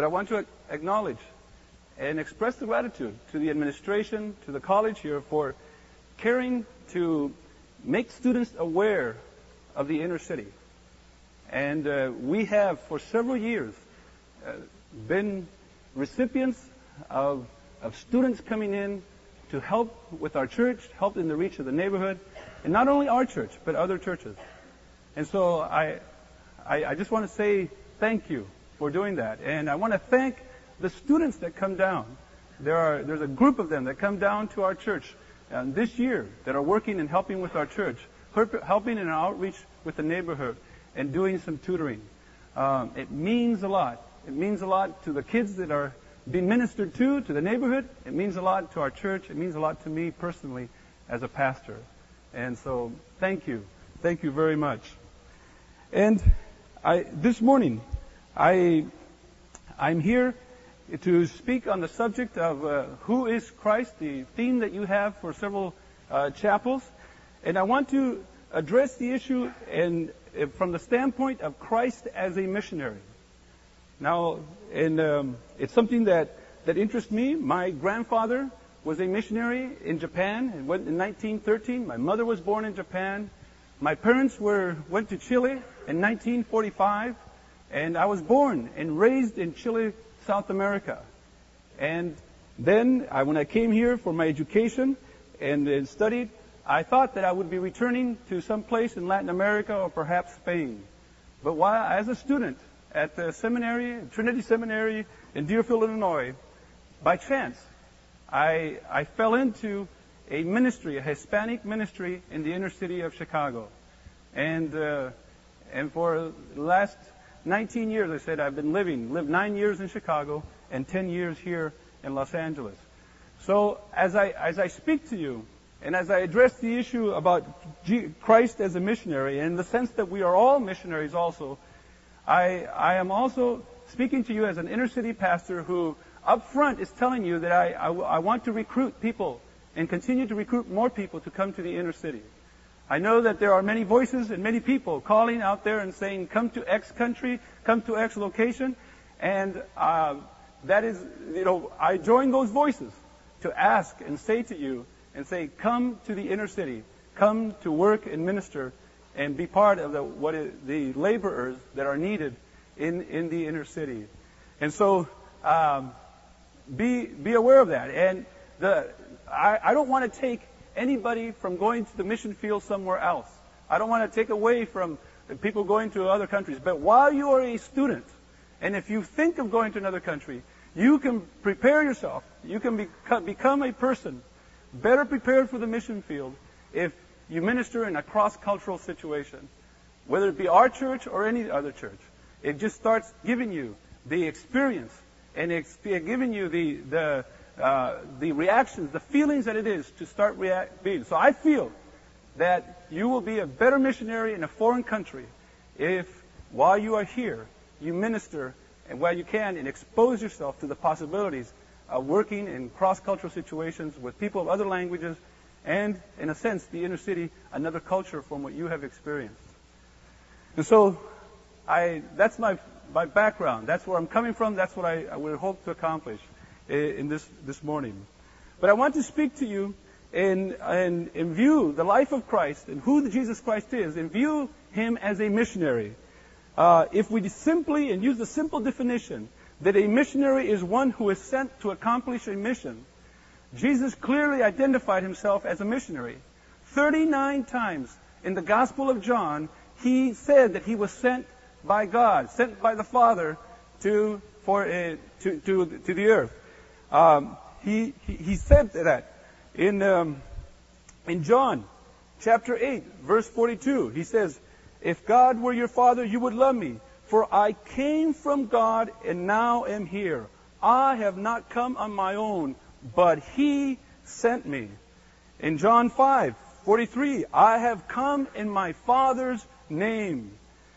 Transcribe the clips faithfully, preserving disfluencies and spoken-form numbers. But I want to acknowledge and express the gratitude to the administration, to the college here, for caring to make students aware of the inner city. And uh, we have, for several years, uh, been recipients of, of students coming in to help with our church, help in the reach of the neighborhood, and not only our church, but other churches. And so I, I, I just want to say thank you for doing that. And I want to thank the students that come down. There are, there's a group of them that come down to our church uh, this year that are working and helping with our church, helping in our outreach with the neighborhood, and doing some tutoring. Um, it means a lot. It means a lot to the kids that are being ministered to, to the neighborhood. It means a lot to our church. It means a lot to me personally as a pastor. And so, thank you. Thank you very much. And I, this morning, I, I'm here to speak on the subject of uh, who is Christ, the theme that you have for several uh, chapels. And I want to address the issue and uh, from the standpoint of Christ as a missionary. Now, and um, it's something that, that interests me. My grandfather was a missionary in Japan and went in nineteen thirteen. My mother was born in Japan. My parents were went to Chile in nineteen forty-five, and I was born and raised in Chile, South America. And then, I, when I came here for my education and, and studied, I thought that I would be returning to some place in Latin America or perhaps Spain. But while as a student at the seminary, Trinity Seminary in Deerfield, Illinois, by chance, I, I fell into a ministry, a Hispanic ministry in the inner city of Chicago. And, uh, and for the last nineteen years, I said, I've been living, lived nine years in Chicago and ten years here in Los Angeles. So as I, as I speak to you and as I address the issue about G- Christ as a missionary, and in the sense that we are all missionaries also, I, I am also speaking to you as an inner city pastor who up front is telling you that I, I, I want to recruit people and continue to recruit more people to come to the inner city. I know that there are many voices and many people calling out there and saying, come to X country, come to X location. And uh, that is, you know, I join those voices to ask and say to you and say, come to the inner city, come to work and minister and be part of the, what is, the laborers that are needed in, in the inner city. And so, um, be be aware of that. And the I, I don't want to take anybody from going to the mission field somewhere else. I don't want to take away from people going to other countries. But while you are a student, and if you think of going to another country, you can prepare yourself. You can be, become a person better prepared for the mission field if you minister in a cross-cultural situation, whether it be our church or any other church. It just starts giving you the experience and it's giving you the the Uh, the reactions, the feelings that it is to start react- being. So I feel that you will be a better missionary in a foreign country if, while you are here, you minister and while you can and expose yourself to the possibilities of working in cross-cultural situations with people of other languages and, in a sense, the inner city, another culture from what you have experienced. And so, I that's my my background. That's where I'm coming from. That's what I, I would hope to accomplish in this, this morning. But I want to speak to you and, and, and view the life of Christ and who the Jesus Christ is and view him as a missionary. Uh, if we simply and use the simple definition that a missionary is one who is sent to accomplish a mission, Jesus clearly identified himself as a missionary. thirty-nine times in the Gospel of John, he said that he was sent by God, sent by the Father to, for, uh, to, to, to the earth. Um, he, he he said that in um, in John chapter eight verse forty-two. He says, "If God were your Father, you would love me, for I came from God and now am here. I have not come on my own, but He sent me." In John five forty-three, "I have come in my Father's name."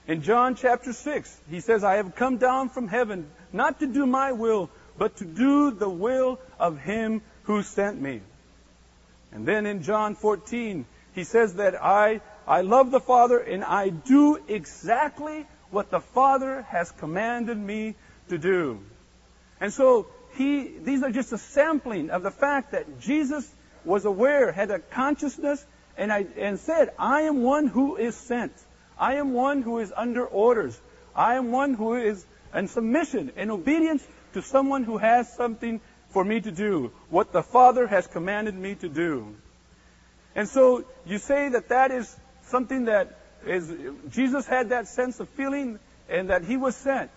In John chapter six, he says, "I have come down from heaven not to do my will, but to do the will of him who sent me." And then in John fourteen, he says that I, I love the Father and I do exactly what the Father has commanded me to do. And so he, these are just a sampling of the fact that Jesus was aware, had a consciousness, and, I, and said, I am one who is sent. I am one who is under orders. I am one who is in submission, in obedience to someone who has something for me to do, what the Father has commanded me to do. And so you say that that is something that is, Jesus had that sense of feeling and that he was sent.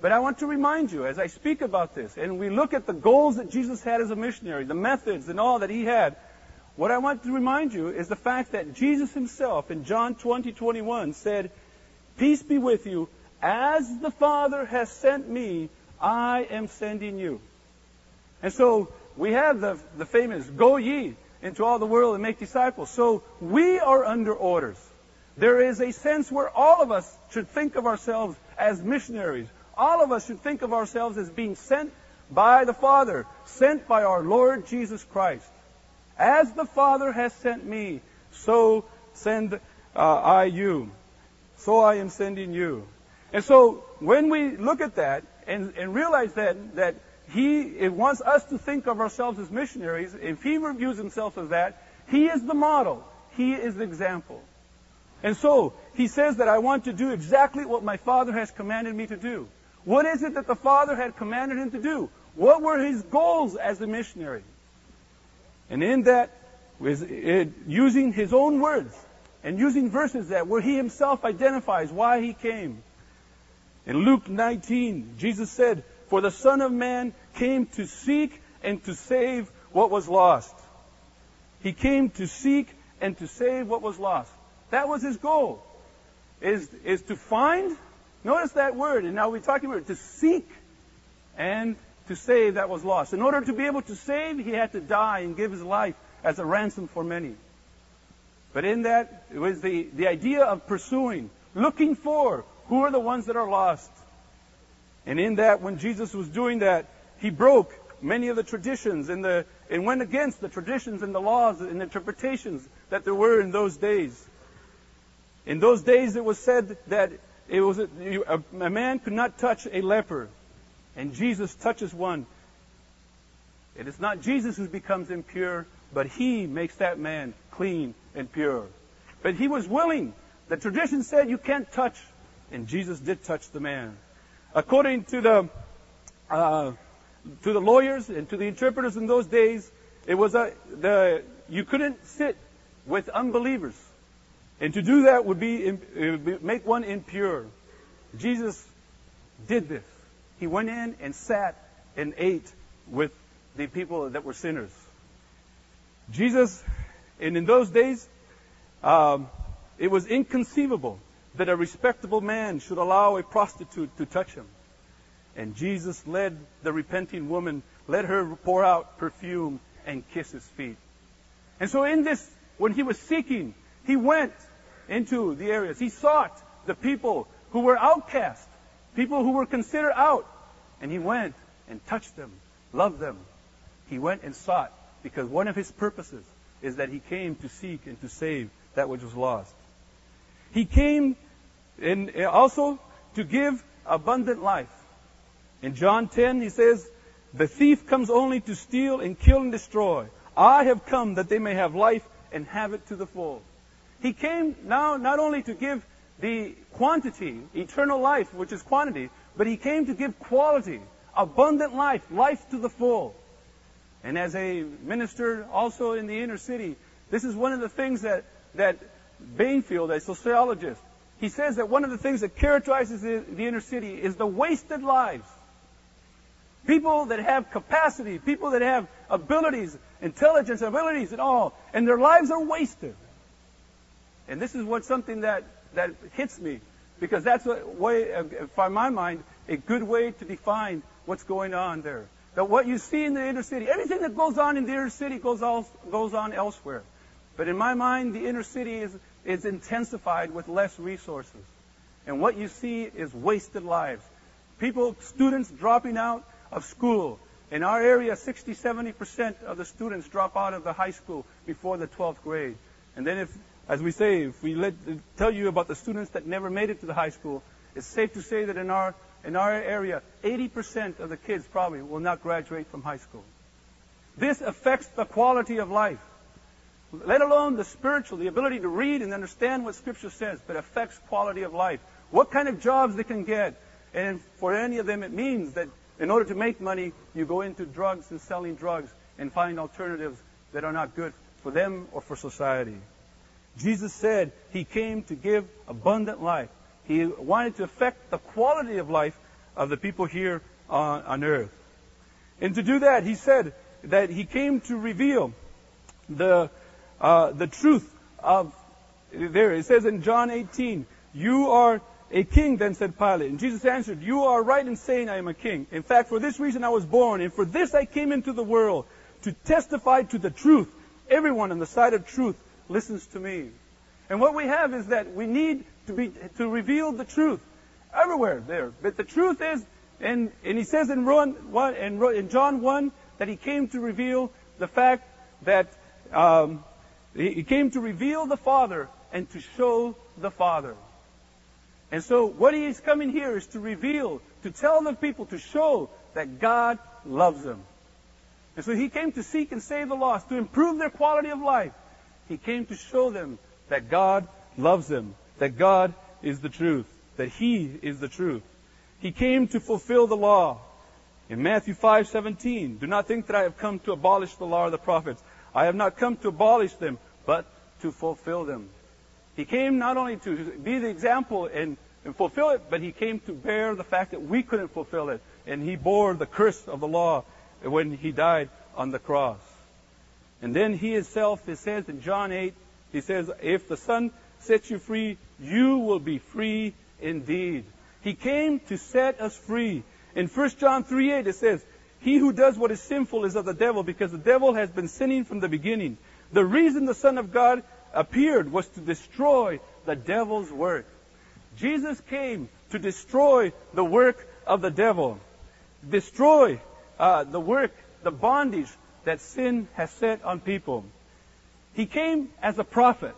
But I want to remind you, as I speak about this, and we look at the goals that Jesus had as a missionary, the methods and all that he had, what I want to remind you is the fact that Jesus himself in John twenty, twenty-one said, "Peace be with you. As the Father has sent me, I am sending you." And so we have the, the famous, "Go ye into all the world and make disciples." So we are under orders. There is a sense where all of us should think of ourselves as missionaries. All of us should think of ourselves as being sent by the Father, sent by our Lord Jesus Christ. As the Father has sent me, so send uh, I you. So I am sending you. And so when we look at that and, and realize that, that He wants us to think of ourselves as missionaries, if He reviews Himself as that, He is the model. He is the example. And so He says that I want to do exactly what my Father has commanded me to do. What is it that the Father had commanded him to do? What were his goals as a missionary? And in that, with it, using his own words and using verses that where he himself identifies why he came. In Luke nineteen, Jesus said, "For the Son of Man came to seek and to save what was lost." He came to seek and to save what was lost. That was his goal, is, is to find. Notice that word, and now we're talking about to seek and to save that was lost. In order to be able to save, he had to die and give his life as a ransom for many. But in that, it was the, the idea of pursuing, looking for who are the ones that are lost. And in that, when Jesus was doing that, he broke many of the traditions and, the, and went against the traditions and the laws and interpretations that there were in those days. In those days, it was said that it was a, a man could not touch a leper, and Jesus touches one. It is not Jesus who becomes impure, but he makes that man clean and pure. But he was willing. The tradition said you can't touch, and Jesus did touch the man. According to the uh, to the lawyers and to the interpreters in those days, it was a the you couldn't sit with unbelievers. And to do that would be, it would make one impure. Jesus did this. He went in and sat and ate with the people that were sinners. Jesus, and in those days, um, it was inconceivable that a respectable man should allow a prostitute to touch him. And Jesus led the repenting woman, let her pour out perfume and kiss his feet. And so in this, when he was seeking, he went into the areas. He sought the people who were outcast, people who were considered out. And he went and touched them, loved them. He went and sought, because one of his purposes is that he came to seek and to save that which was lost. He came and also to give abundant life. In John ten, he says, "The thief comes only to steal and kill and destroy. I have come that they may have life and have it to the full." He came now not only to give the quantity, eternal life, which is quantity, but he came to give quality, abundant life, life to the full. And as a minister also in the inner city, this is one of the things that, that Bainfield, a sociologist, he says that one of the things that characterizes the, the inner city is the wasted lives. People that have capacity, people that have abilities, intelligence, abilities and all, and their lives are wasted. And this is what something that, that hits me, because that's a way, by my mind, a good way to define what's going on there. That what you see in the inner city, everything that goes on in the inner city goes all, goes on elsewhere. But in my mind, the inner city is, is intensified with less resources. And what you see is wasted lives. People, students dropping out of school. In our area, sixty, seventy percent of the students drop out of the high school before the twelfth grade. And then if... As we say, if we let, tell you about the students that never made it to the high school, It's safe to say that in our in our area, eighty percent of the kids probably will not graduate from high school. This affects the quality of life, let alone the spiritual, the ability to read and understand what Scripture says, but affects quality of life. What kind of jobs they can get. And for any of them, it means that in order to make money, you go into drugs and selling drugs and find alternatives that are not good for them or for society. Jesus said He came to give abundant life. He wanted to affect the quality of life of the people here on, on earth. And to do that, He said that He came to reveal the uh, the truth of... There, it says in John eighteen, "You are a king," then said Pilate. And Jesus answered, "You are right in saying I am a king. In fact, for this reason I was born, and for this I came into the world, to testify to the truth. Everyone on the side of truth listens to me." And what we have is that we need to be to reveal the truth everywhere there. But the truth is, and, and he says in, one, in John one, that he came to reveal the fact that um, he came to reveal the Father and to show the Father. And so what he is coming here is to reveal, to tell the people, to show that God loves them. And so he came to seek and save the lost, to improve their quality of life. He came to show them that God loves them, that God is the truth, that He is the truth. He came to fulfill the law. In Matthew five seventeen, "Do not think that I have come to abolish the law or the prophets. I have not come to abolish them, but to fulfill them." He came not only to be the example and, and fulfill it, but He came to bear the fact that we couldn't fulfill it. And He bore the curse of the law when He died on the cross. And then He Himself, it says in John eight, He says, "If the Son sets you free, you will be free indeed." He came to set us free. In First John three eight, it says, "He who does what is sinful is of the devil, because the devil has been sinning from the beginning. The reason the Son of God appeared was to destroy the devil's work." Jesus came to destroy the work of the devil, destroy uh, the work, the bondage that sin has set on people. He came as a prophet,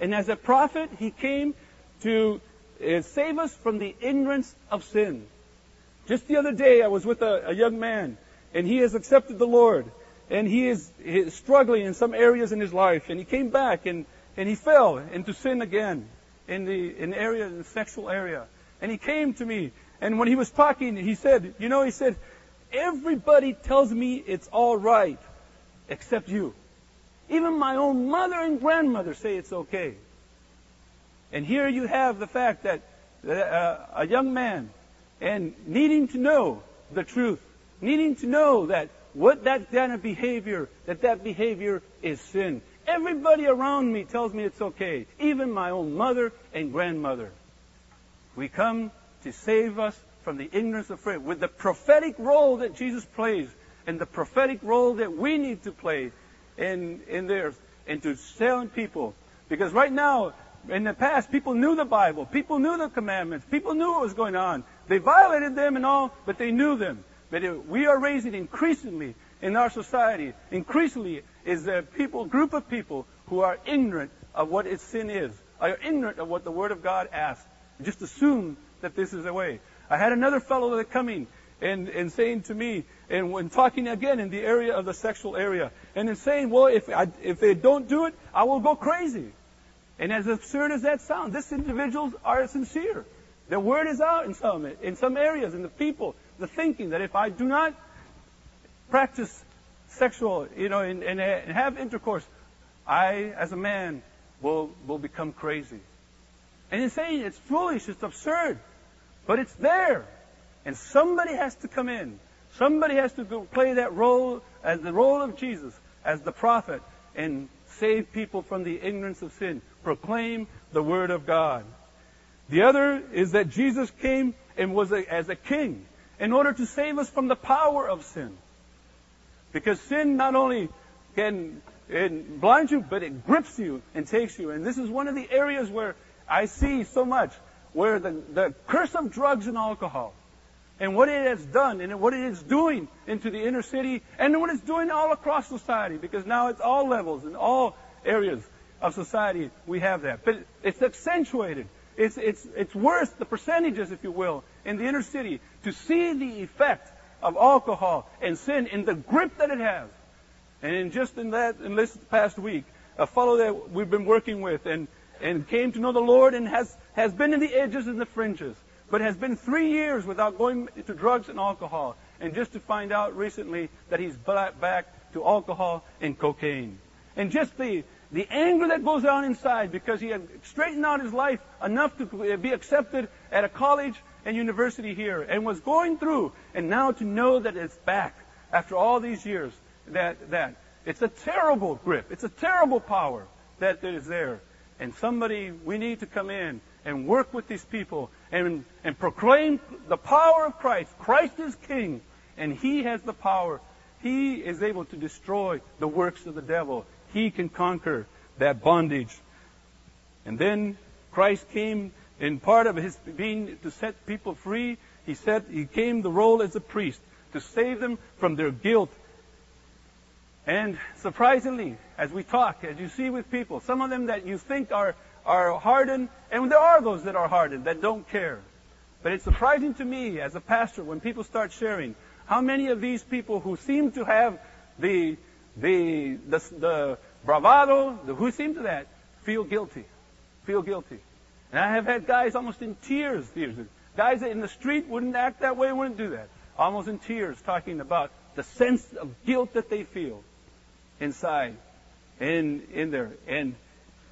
and as a prophet, He came to uh, save us from the ignorance of sin. Just the other day, I was with a, a young man, and he has accepted the Lord. And he is, he is struggling in some areas in his life. And he came back and, and he fell into sin again in the in area, in the sexual area. And he came to me. And when he was talking, he said, you know, he said, "Everybody tells me it's all right except you. Even my own mother and grandmother say it's okay." And here you have the fact that uh, a young man, and needing to know the truth, needing to know that What that kind of behavior, that that behavior is sin. Everybody around me tells me it's okay, even my own mother and grandmother. We come to save us from the ignorance of sin, with the prophetic role that Jesus plays, and the prophetic role that we need to play in, in theirs, and to tell people. Because right now, in the past, people knew the Bible, people knew the commandments, people knew what was going on. They violated them and all, but they knew them. But we are raising increasingly in our society, increasingly is a people, group of people who are ignorant of what its sin is, are ignorant of what the Word of God asks. Just assume that this is the way. I had another fellow that coming and, and saying to me, and when talking again in the area of the sexual area, and then saying, well, if, I, if they don't do it, I will go crazy. And as absurd as that sounds, these individuals are sincere. The word is out in some, in some areas, in the people, the thinking that if I do not practice sexual, you know, and, and, and have intercourse, I, as a man, will will become crazy. And it's saying it's foolish, it's absurd, but it's there. And somebody has to come in. Somebody has to go play that role, as the role of Jesus, as the prophet, and save people from the ignorance of sin. Proclaim the Word of God. The other is that Jesus came and was a, as a king, in order to save us from the power of sin. Because sin not only can it blind you, but it grips you and takes you. And this is one of the areas where I see so much, where the, the curse of drugs and alcohol, and what it has done, and what it is doing into the inner city, and what it's doing all across society, because now it's all levels, in all areas of society, we have that. But it's accentuated It's, it's, it's worse, the percentages, if you will, in the inner city, to see the effect of alcohol and sin in the grip that it has. And in just in that, in this past week, a fellow that we've been working with and, and came to know the Lord and has, has been in the edges and the fringes, but has been three years without going to drugs and alcohol. And just to find out recently that he's back to alcohol and cocaine. And just the, the anger that goes on inside because he had straightened out his life enough to be accepted at a college and university here and was going through, and now to know that it's back after all these years, that, that it's a terrible grip. It's a terrible power that is there. And somebody, we need to come in and work with these people and, and proclaim the power of Christ. Christ is King, and He has the power. He is able to destroy the works of the devil. He can conquer that bondage. And then Christ came, in part of His being to set people free, He said He came the role as a priest to save them from their guilt. And surprisingly, as we talk, as you see with people, some of them that you think are, are hardened, and there are those that are hardened, that don't care. But it's surprising to me as a pastor when people start sharing how many of these people who seem to have the the the, the bravado, the, who seem to that, feel guilty, feel guilty. And I have had guys almost in tears, tears, guys that in the street wouldn't act that way, wouldn't do that, almost in tears, talking about the sense of guilt that they feel inside, in in there, and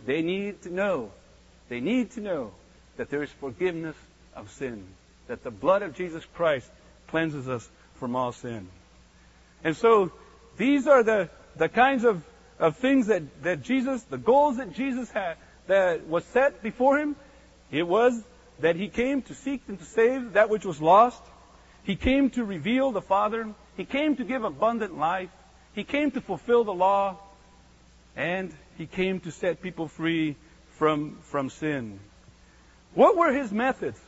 they need to know, they need to know that there is forgiveness of sin, that the blood of Jesus Christ cleanses us from all sin. And so these are the, the kinds of, of things that, that Jesus, the goals that Jesus had, that was set before Him. It was that He came to seek and to save that which was lost. He came to reveal the Father. He came to give abundant life. He came to fulfill the law. And He came to set people free from, from sin. What were His methods?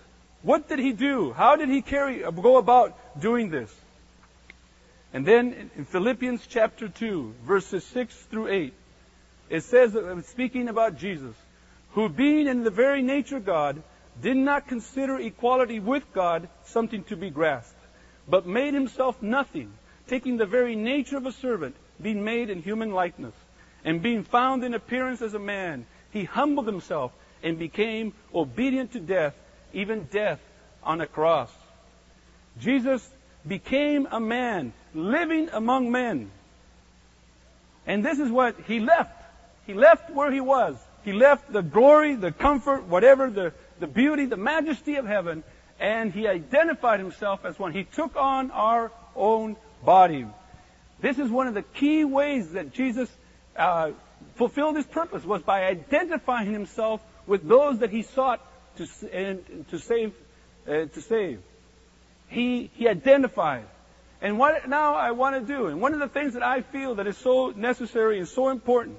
What did He do? How did He carry, go about doing this? And then in Philippians chapter two, verses six through eight, it says, speaking about Jesus, who being in the very nature God, did not consider equality with God something to be grasped, but made Himself nothing, taking the very nature of a servant, being made in human likeness. And being found in appearance as a man, He humbled Himself and became obedient to death, even death on a cross. Jesus became a man, living among men. And this is what He left. He left where He was. He left the glory, the comfort, whatever, the, the beauty, the majesty of heaven, and He identified Himself as one. He took on our own body. This is one of the key ways that Jesus Uh, fulfilled His purpose, was by identifying Himself with those that He sought to and to save. Uh, to save, He He identified. And what now I want to do, and one of the things that I feel that is so necessary and so important,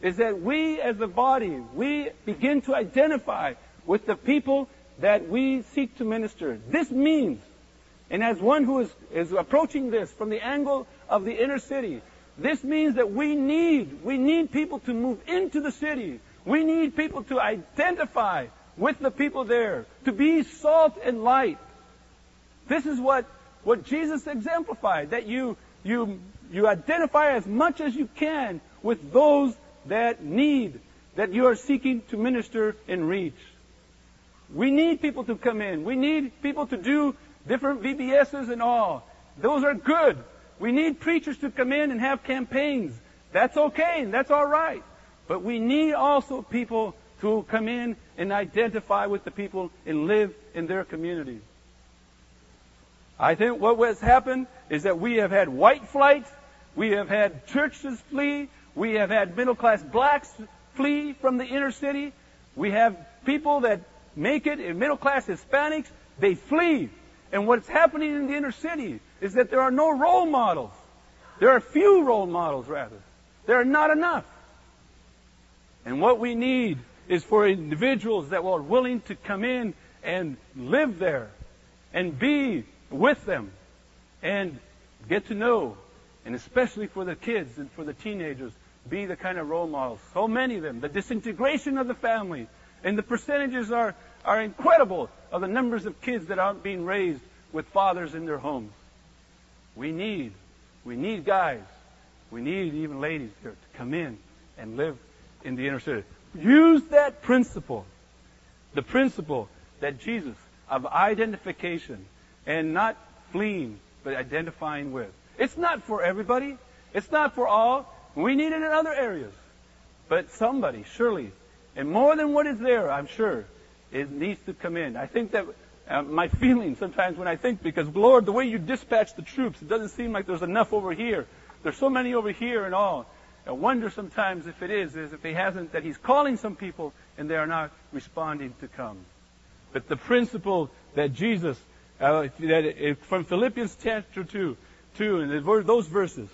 is that we as a body we begin to identify with the people that we seek to minister. This means, and as one who is is approaching this from the angle of the inner city. This means that we need, we need people to move into the city. We need people to identify with the people there, to be salt and light. This is what, what Jesus exemplified, that you, you, you identify as much as you can with those that need, that you are seeking to minister and reach. We need people to come in. We need people to do different V B Ses and all. Those are good. We need preachers to come in and have campaigns. That's okay, and that's all right. But we need also people to come in and identify with the people and live in their community. I think what has happened is that we have had white flight, we have had churches flee, we have had middle-class blacks flee from the inner city, we have people that make it, middle-class Hispanics, they flee. And what's happening in the inner city is that there are no role models. There are few role models, rather. There are not enough. And what we need is for individuals that are willing to come in and live there and be with them and get to know, and especially for the kids and for the teenagers, be the kind of role models. So many of them, the disintegration of the family, and the percentages are, are incredible of the numbers of kids that aren't being raised with fathers in their homes. We need, we need guys, we need even ladies here to come in and live in the inner city. Use that principle, the principle that Jesus, of identification and not fleeing, but identifying with. It's not for everybody. It's not for all. We need it in other areas. But somebody, surely, and more than what is there, I'm sure, it needs to come in. I think that uh, my feeling sometimes when I think, because, Lord, the way you dispatch the troops, it doesn't seem like there's enough over here. There's so many over here and all. I wonder sometimes if it is, is if he hasn't, that he's calling some people and they are not responding to come. But the principle that Jesus, uh, that it, from Philippians chapter two, two, and the, those verses,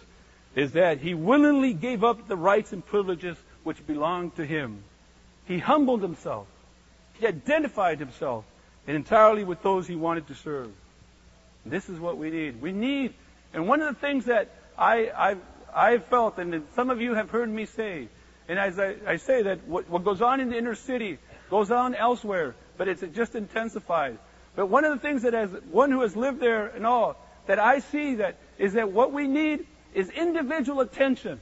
is that he willingly gave up the rights and privileges which belonged to him. He humbled himself. He identified himself and entirely with those he wanted to serve. And this is what we need. We need, and one of the things that I, I've, I've felt, and some of you have heard me say, and as I, I say that what, what goes on in the inner city goes on elsewhere, but it's just intensified. But one of the things that as one who has lived there and all, that I see that is that what we need is individual attention.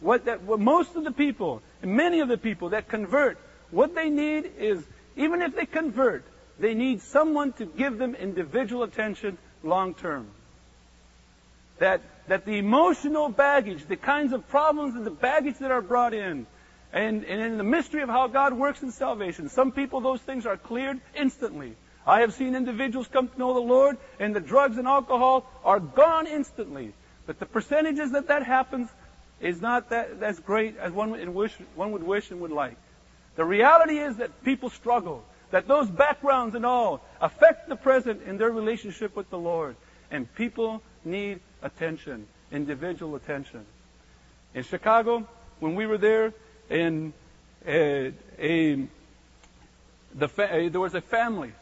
What that what most of the people, and many of the people that convert, what they need is, even if they convert, they need someone to give them individual attention long term. That that the emotional baggage, the kinds of problems and the baggage that are brought in, And, and in the mystery of how God works in salvation, some people, those things are cleared instantly. I have seen individuals come to know the Lord, and the drugs and alcohol are gone instantly. But the percentages that that happens is not that as great as one would wish, one would wish and would like. The reality is that people struggle, that those backgrounds and all affect the present in their relationship with the Lord. And people need attention, individual attention. In Chicago, when we were there, And uh, a, the fa- there was a family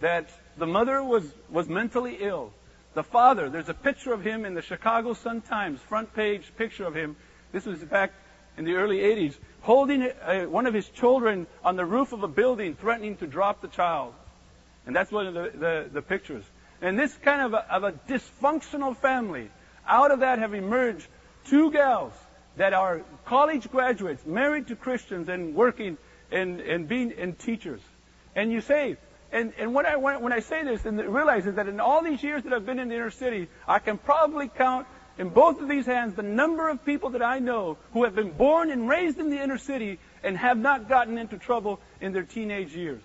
that the mother was, was mentally ill. The father, there's a picture of him in the Chicago Sun-Times, front page picture of him. This was back in the early eighties, holding uh, one of his children on the roof of a building, threatening to drop the child. And that's one of the, the, the pictures. And this kind of a, of a dysfunctional family, out of that have emerged two gals that are college graduates, married to Christians and working and, and being and teachers. And you say, and, and when I when I say this and realize is that in all these years that I've been in the inner city, I can probably count in both of these hands the number of people that I know who have been born and raised in the inner city and have not gotten into trouble in their teenage years.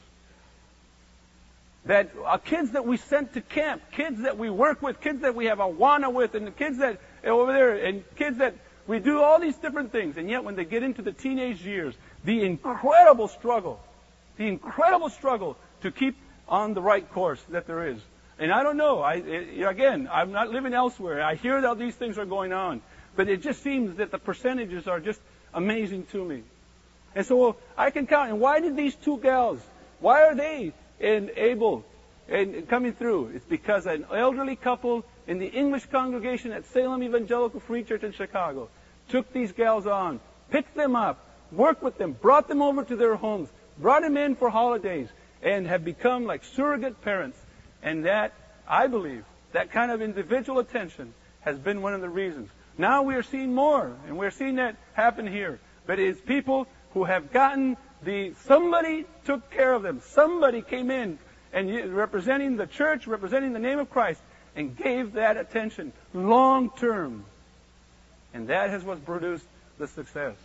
That uh, kids that we sent to camp, kids that we work with, kids that we have Awana with, and the kids that over there, and kids that we do all these different things, and yet when they get into the teenage years, the incredible struggle, the incredible struggle to keep on the right course that there is. And I don't know, I, it, again, I'm not living elsewhere. I hear that these things are going on, but it just seems that the percentages are just amazing to me. And so I can count, and why did these two gals, why are they and able and coming through? It's because an elderly couple in the English congregation at Salem Evangelical Free Church in Chicago took these gals on, picked them up, worked with them, brought them over to their homes, brought them in for holidays, and have become like surrogate parents. And that, I believe, that kind of individual attention has been one of the reasons. Now we are seeing more, and we're seeing that happen here. But it is people who have gotten the, somebody took care of them, somebody came in, and representing the church, representing the name of Christ, and gave that attention long term. And that has what produced the success.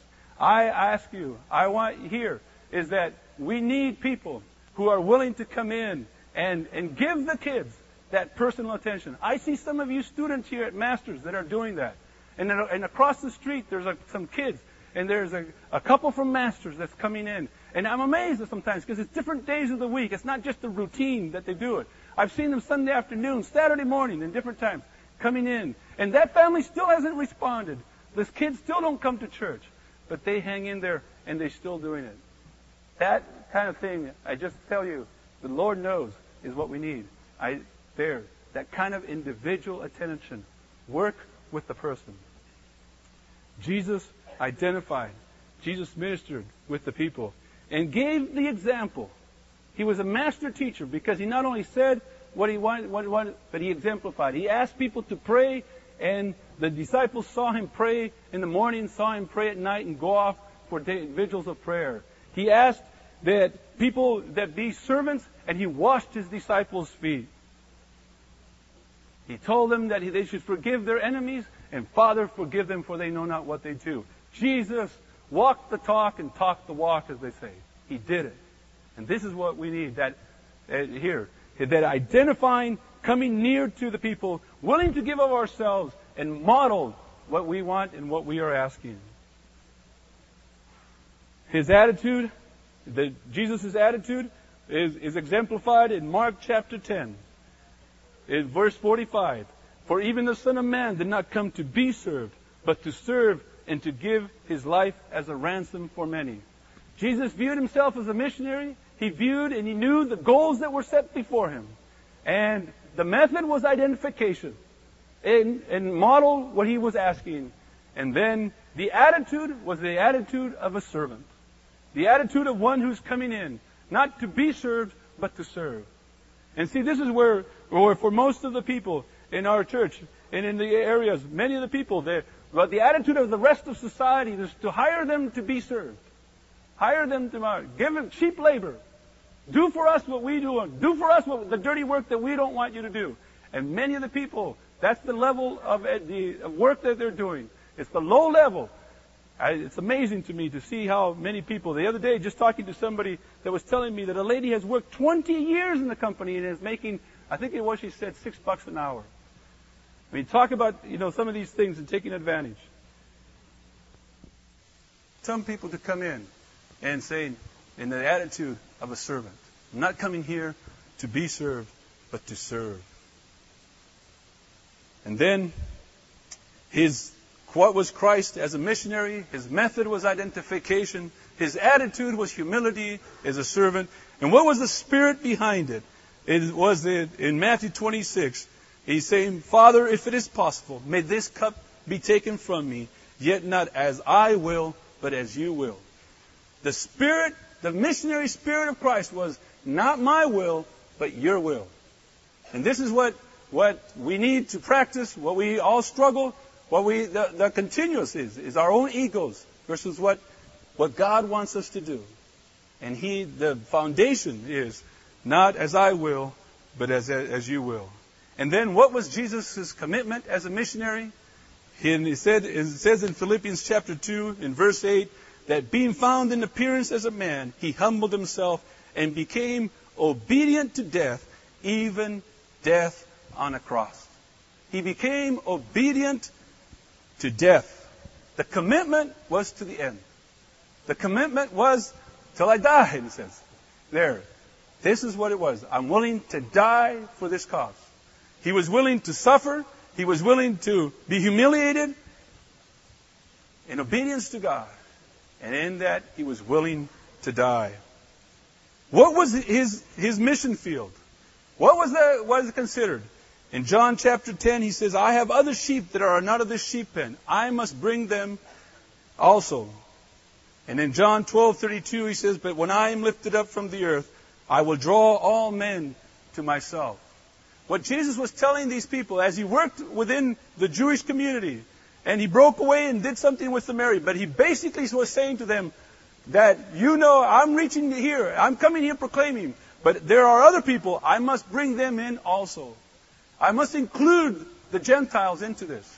I ask you, I want here, is that we need people who are willing to come in and, and give the kids that personal attention. I see some of you students here at Masters that are doing that. And, and across the street, there's a, some kids, and there's a, a couple from Masters that's coming in. And I'm amazed at sometimes, because it's different days of the week. It's not just the routine that they do it. I've seen them Sunday afternoon, Saturday morning, in different times, coming in. And that family still hasn't responded. The kids still don't come to church. But they hang in there, and they're still doing it. That kind of thing, I just tell you, the Lord knows is what we need. I there, that kind of individual attention. Work with the person. Jesus identified. Jesus ministered with the people and gave the example. He was a master teacher because he not only said what he wanted, what he wanted, but he exemplified. He asked people to pray, and the disciples saw him pray in the morning, saw him pray at night, and go off for day, vigils of prayer. He asked that people that be servants, and he washed his disciples' feet. He told them that they should forgive their enemies, and Father, forgive them, for they know not what they do. Jesus walked the talk and talked the walk, as they say. He did it. And this is what we need, that uh, here, that identifying, coming near to the people, willing to give of ourselves, and model what we want and what we are asking. His attitude, the, Jesus' attitude, is, is exemplified in Mark chapter ten, in verse forty-five. For even the Son of Man did not come to be served, but to serve and to give his life as a ransom for many. Jesus viewed himself as a missionary. He viewed and he knew the goals that were set before him. And the method was identification, and, and model what he was asking. And then the attitude was the attitude of a servant. The attitude of one who's coming in, not to be served, but to serve. And see, this is where, where for most of the people in our church and in the areas, many of the people, the attitude of the rest of society is to hire them to be served. Hire them tomorrow. Give them cheap labor. Do for us what we do. Do for us what, the dirty work that we don't want you to do. And many of the people, that's the level of the work that they're doing. It's the low level. I, it's amazing to me to see how many people. The other day, just talking to somebody that was telling me that a lady has worked twenty years in the company and is making, I think it was, she said, six bucks an hour. I mean, talk about, you know, some of these things and taking advantage. Some people to come in and say, in the attitude of a servant, I'm not coming here to be served, but to serve. And then, his, what was Christ as a missionary? His method was identification. His attitude was humility as a servant. And what was the spirit behind it? It was the, in Matthew twenty-six, he's saying, Father, if it is possible, may this cup be taken from me, yet not as I will, but as you will. The spirit, the missionary spirit of Christ was not my will, but your will. And this is what, what we need to practice, what we all struggle, what we, the, the continuous is, is our own egos versus what, what God wants us to do. And He, the foundation is not as I will, but as, as you will. And then what was Jesus' commitment as a missionary? He, and he said, it says in Philippians chapter two, in verse eight, that being found in appearance as a man, he humbled himself and became obedient to death, even death on a cross. He became obedient to death. The commitment was to the end. The commitment was till I die, in a sense. There. This is what it was. I'm willing to die for this cause. He was willing to suffer. He was willing to be humiliated in obedience to God. And in that, he was willing to die. What was his, his mission field? What was the, was considered? In John chapter ten, he says, I have other sheep that are not of this sheep pen. I must bring them also. And in John twelve thirty-two, he says, but when I am lifted up from the earth, I will draw all men to myself. What Jesus was telling these people as he worked within the Jewish community, and he broke away and did something with Samaria. But he basically was saying to them that, you know, I'm reaching here. I'm coming here proclaiming. But there are other people. I must bring them in also. I must include the Gentiles into this.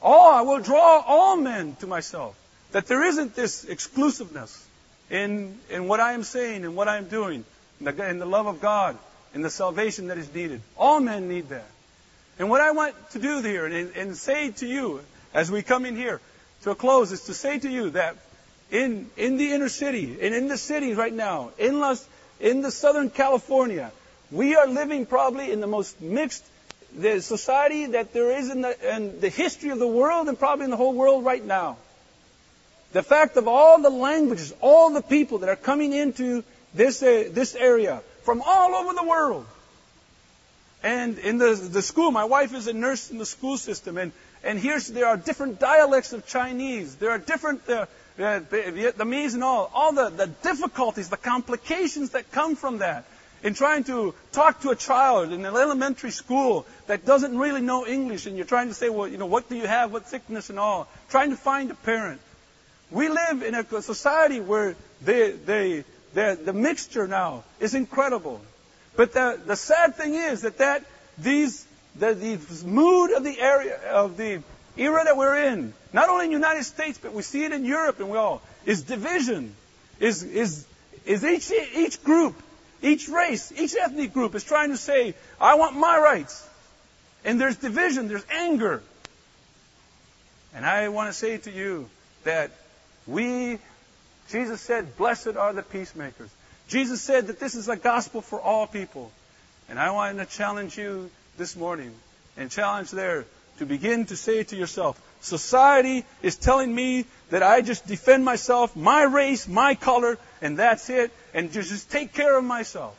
Oh, I will draw all men to myself. That there isn't this exclusiveness in, in what I am saying and what I am doing. In the, in the love of God and the salvation that is needed. All men need that. And what I want to do here and, and say to you, as we come in here to a close, is to say to you that in in the inner city and in the cities right now, in Los, in the Southern California, we are living probably in the most mixed the society that there is in the, in the history of the world and probably in the whole world right now. The fact of all the languages, all the people that are coming into this uh, this area from all over the world. And in the the school, my wife is a nurse in the school system, and And here there are different dialects of Chinese. There are different uh, uh, Vietnamese and all. All the, the difficulties, the complications that come from that. in trying to talk to a child in an elementary school that doesn't really know English, and you're trying to say, well, you know, what do you have, what sickness and all, trying to find a parent. We live in a society where they, they, the mixture now is incredible. But the, the sad thing is that, that these, the, the mood of the area, of the era that we're in, not only in the United States, but we see it in Europe and we all, is division, is, is, is each, each group, each race, each ethnic group is trying to say, I want my rights. And there's division, there's anger. And I want to say to you that we, Jesus said, blessed are the peacemakers. Jesus said that this is a gospel for all people. And I want to challenge you this morning and challenge there to begin to say to yourself, society is telling me that I just defend myself, my race, my color, and that's it, and just take care of myself.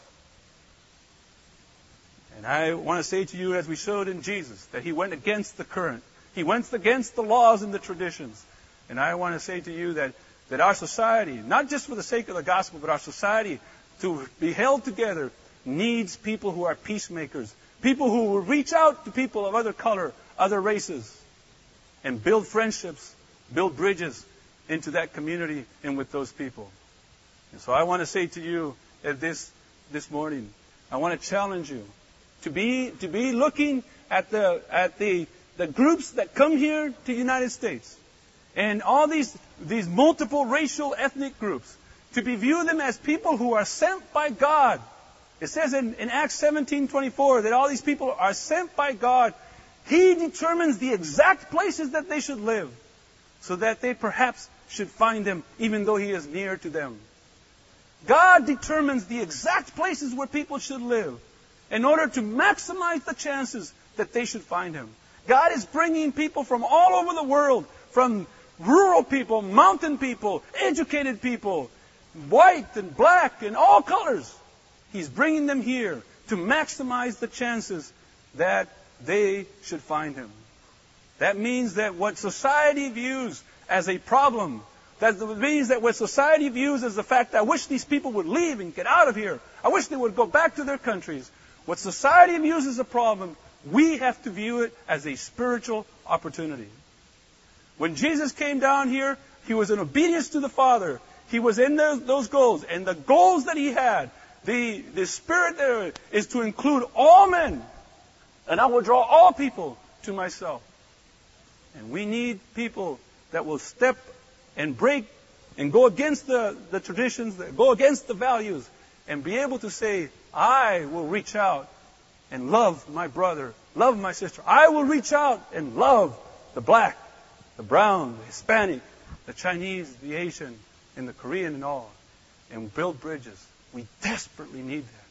And I want to say to you, as we showed in Jesus, that he went against the current. He went against the laws and the traditions. And I want to say to you that that our society, not just for the sake of the gospel, but our society, to be held together, needs people who are peacemakers. People who will reach out to people of other color, other races, and build friendships, build bridges into that community and with those people. And so I want to say to you at this this morning, I want to challenge you to be to be looking at the at the, the groups that come here to the United States. And all these these multiple racial ethnic groups, to be view them as people who are sent by God. It says in, in Acts seventeen twenty-four that all these people are sent by God. He determines the exact places that they should live, so that they perhaps should find them, even though he is near to them. God determines the exact places where people should live in order to maximize the chances that they should find him. God is bringing people from all over the world, from rural people, mountain people, educated people, white and black and all colors. He's bringing them here to maximize the chances that they should find him. That means that what society views as a problem, that means that what society views as the fact that I wish these people would leave and get out of here, I wish they would go back to their countries. What society views as a problem, we have to view it as a spiritual opportunity. When Jesus came down here, he was in obedience to the Father. He was in those, those goals. And the goals that he had, the, the spirit there is to include all men. And I will draw all people to myself. And we need people that will step and break and go against the, the traditions, that go against the values, and be able to say, I will reach out and love my brother, love my sister. I will reach out and love the black, the brown, the Hispanic, the Chinese, the Asian, and the Korean and all, and build bridges. We desperately need that.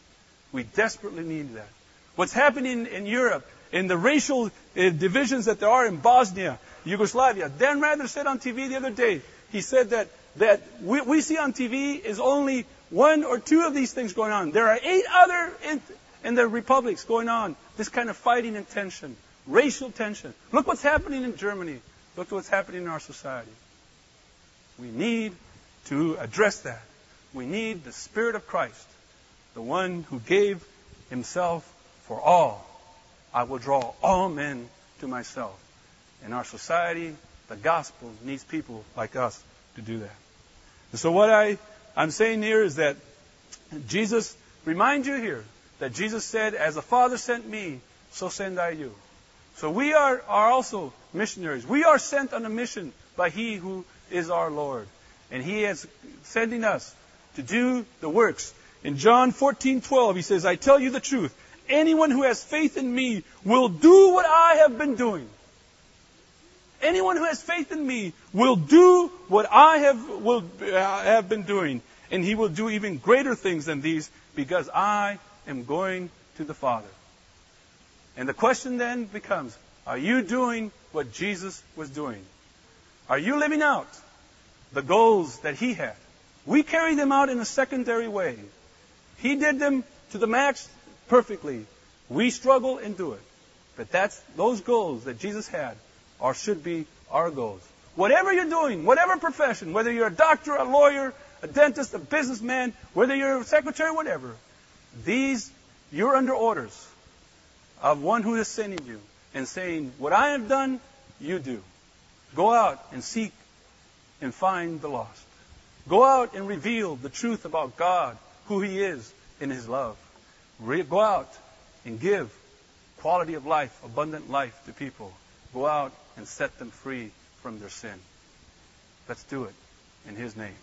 We desperately need that. What's happening in Europe, in the racial divisions that there are in Bosnia, Yugoslavia. Dan Rather said on T V the other day, he said that, that we, we see on T V is only one or two of these things going on. There are eight other in, in the republics going on, this kind of fighting and tension, racial tension. Look what's happening in Germany. Look at what's happening in our society. We need to address that. We need the Spirit of Christ, the one who gave himself for all. I will draw all men to myself. In our society, the gospel needs people like us to do that. And so what I, I'm saying here is that Jesus, remind you here, that Jesus said, as the Father sent me, so send I you. So we are, are also missionaries. We are sent on a mission by He who is our Lord. And He is sending us to do the works. In John fourteen twelve, He says, I tell you the truth. Anyone who has faith in me will do what I have been doing. Anyone who has faith in me will do what I have, will, uh, have been doing. And He will do even greater things than these, because I am going to the Father. And the question then becomes, are you doing what Jesus was doing? Are you living out the goals that He had? We carry them out in a secondary way. He did them to the max perfectly. We struggle and do it. But that's those goals that Jesus had or should be our goals. Whatever you're doing, whatever profession, whether you're a doctor, a lawyer, a dentist, a businessman, whether you're a secretary, whatever, These, you're under orders of one who is sending you and saying, what I have done, you do. Go out and seek and find the lost. Go out and reveal the truth about God, who He is, and His love. Go out and give quality of life, abundant life to people. Go out and set them free from their sin. Let's do it in His name.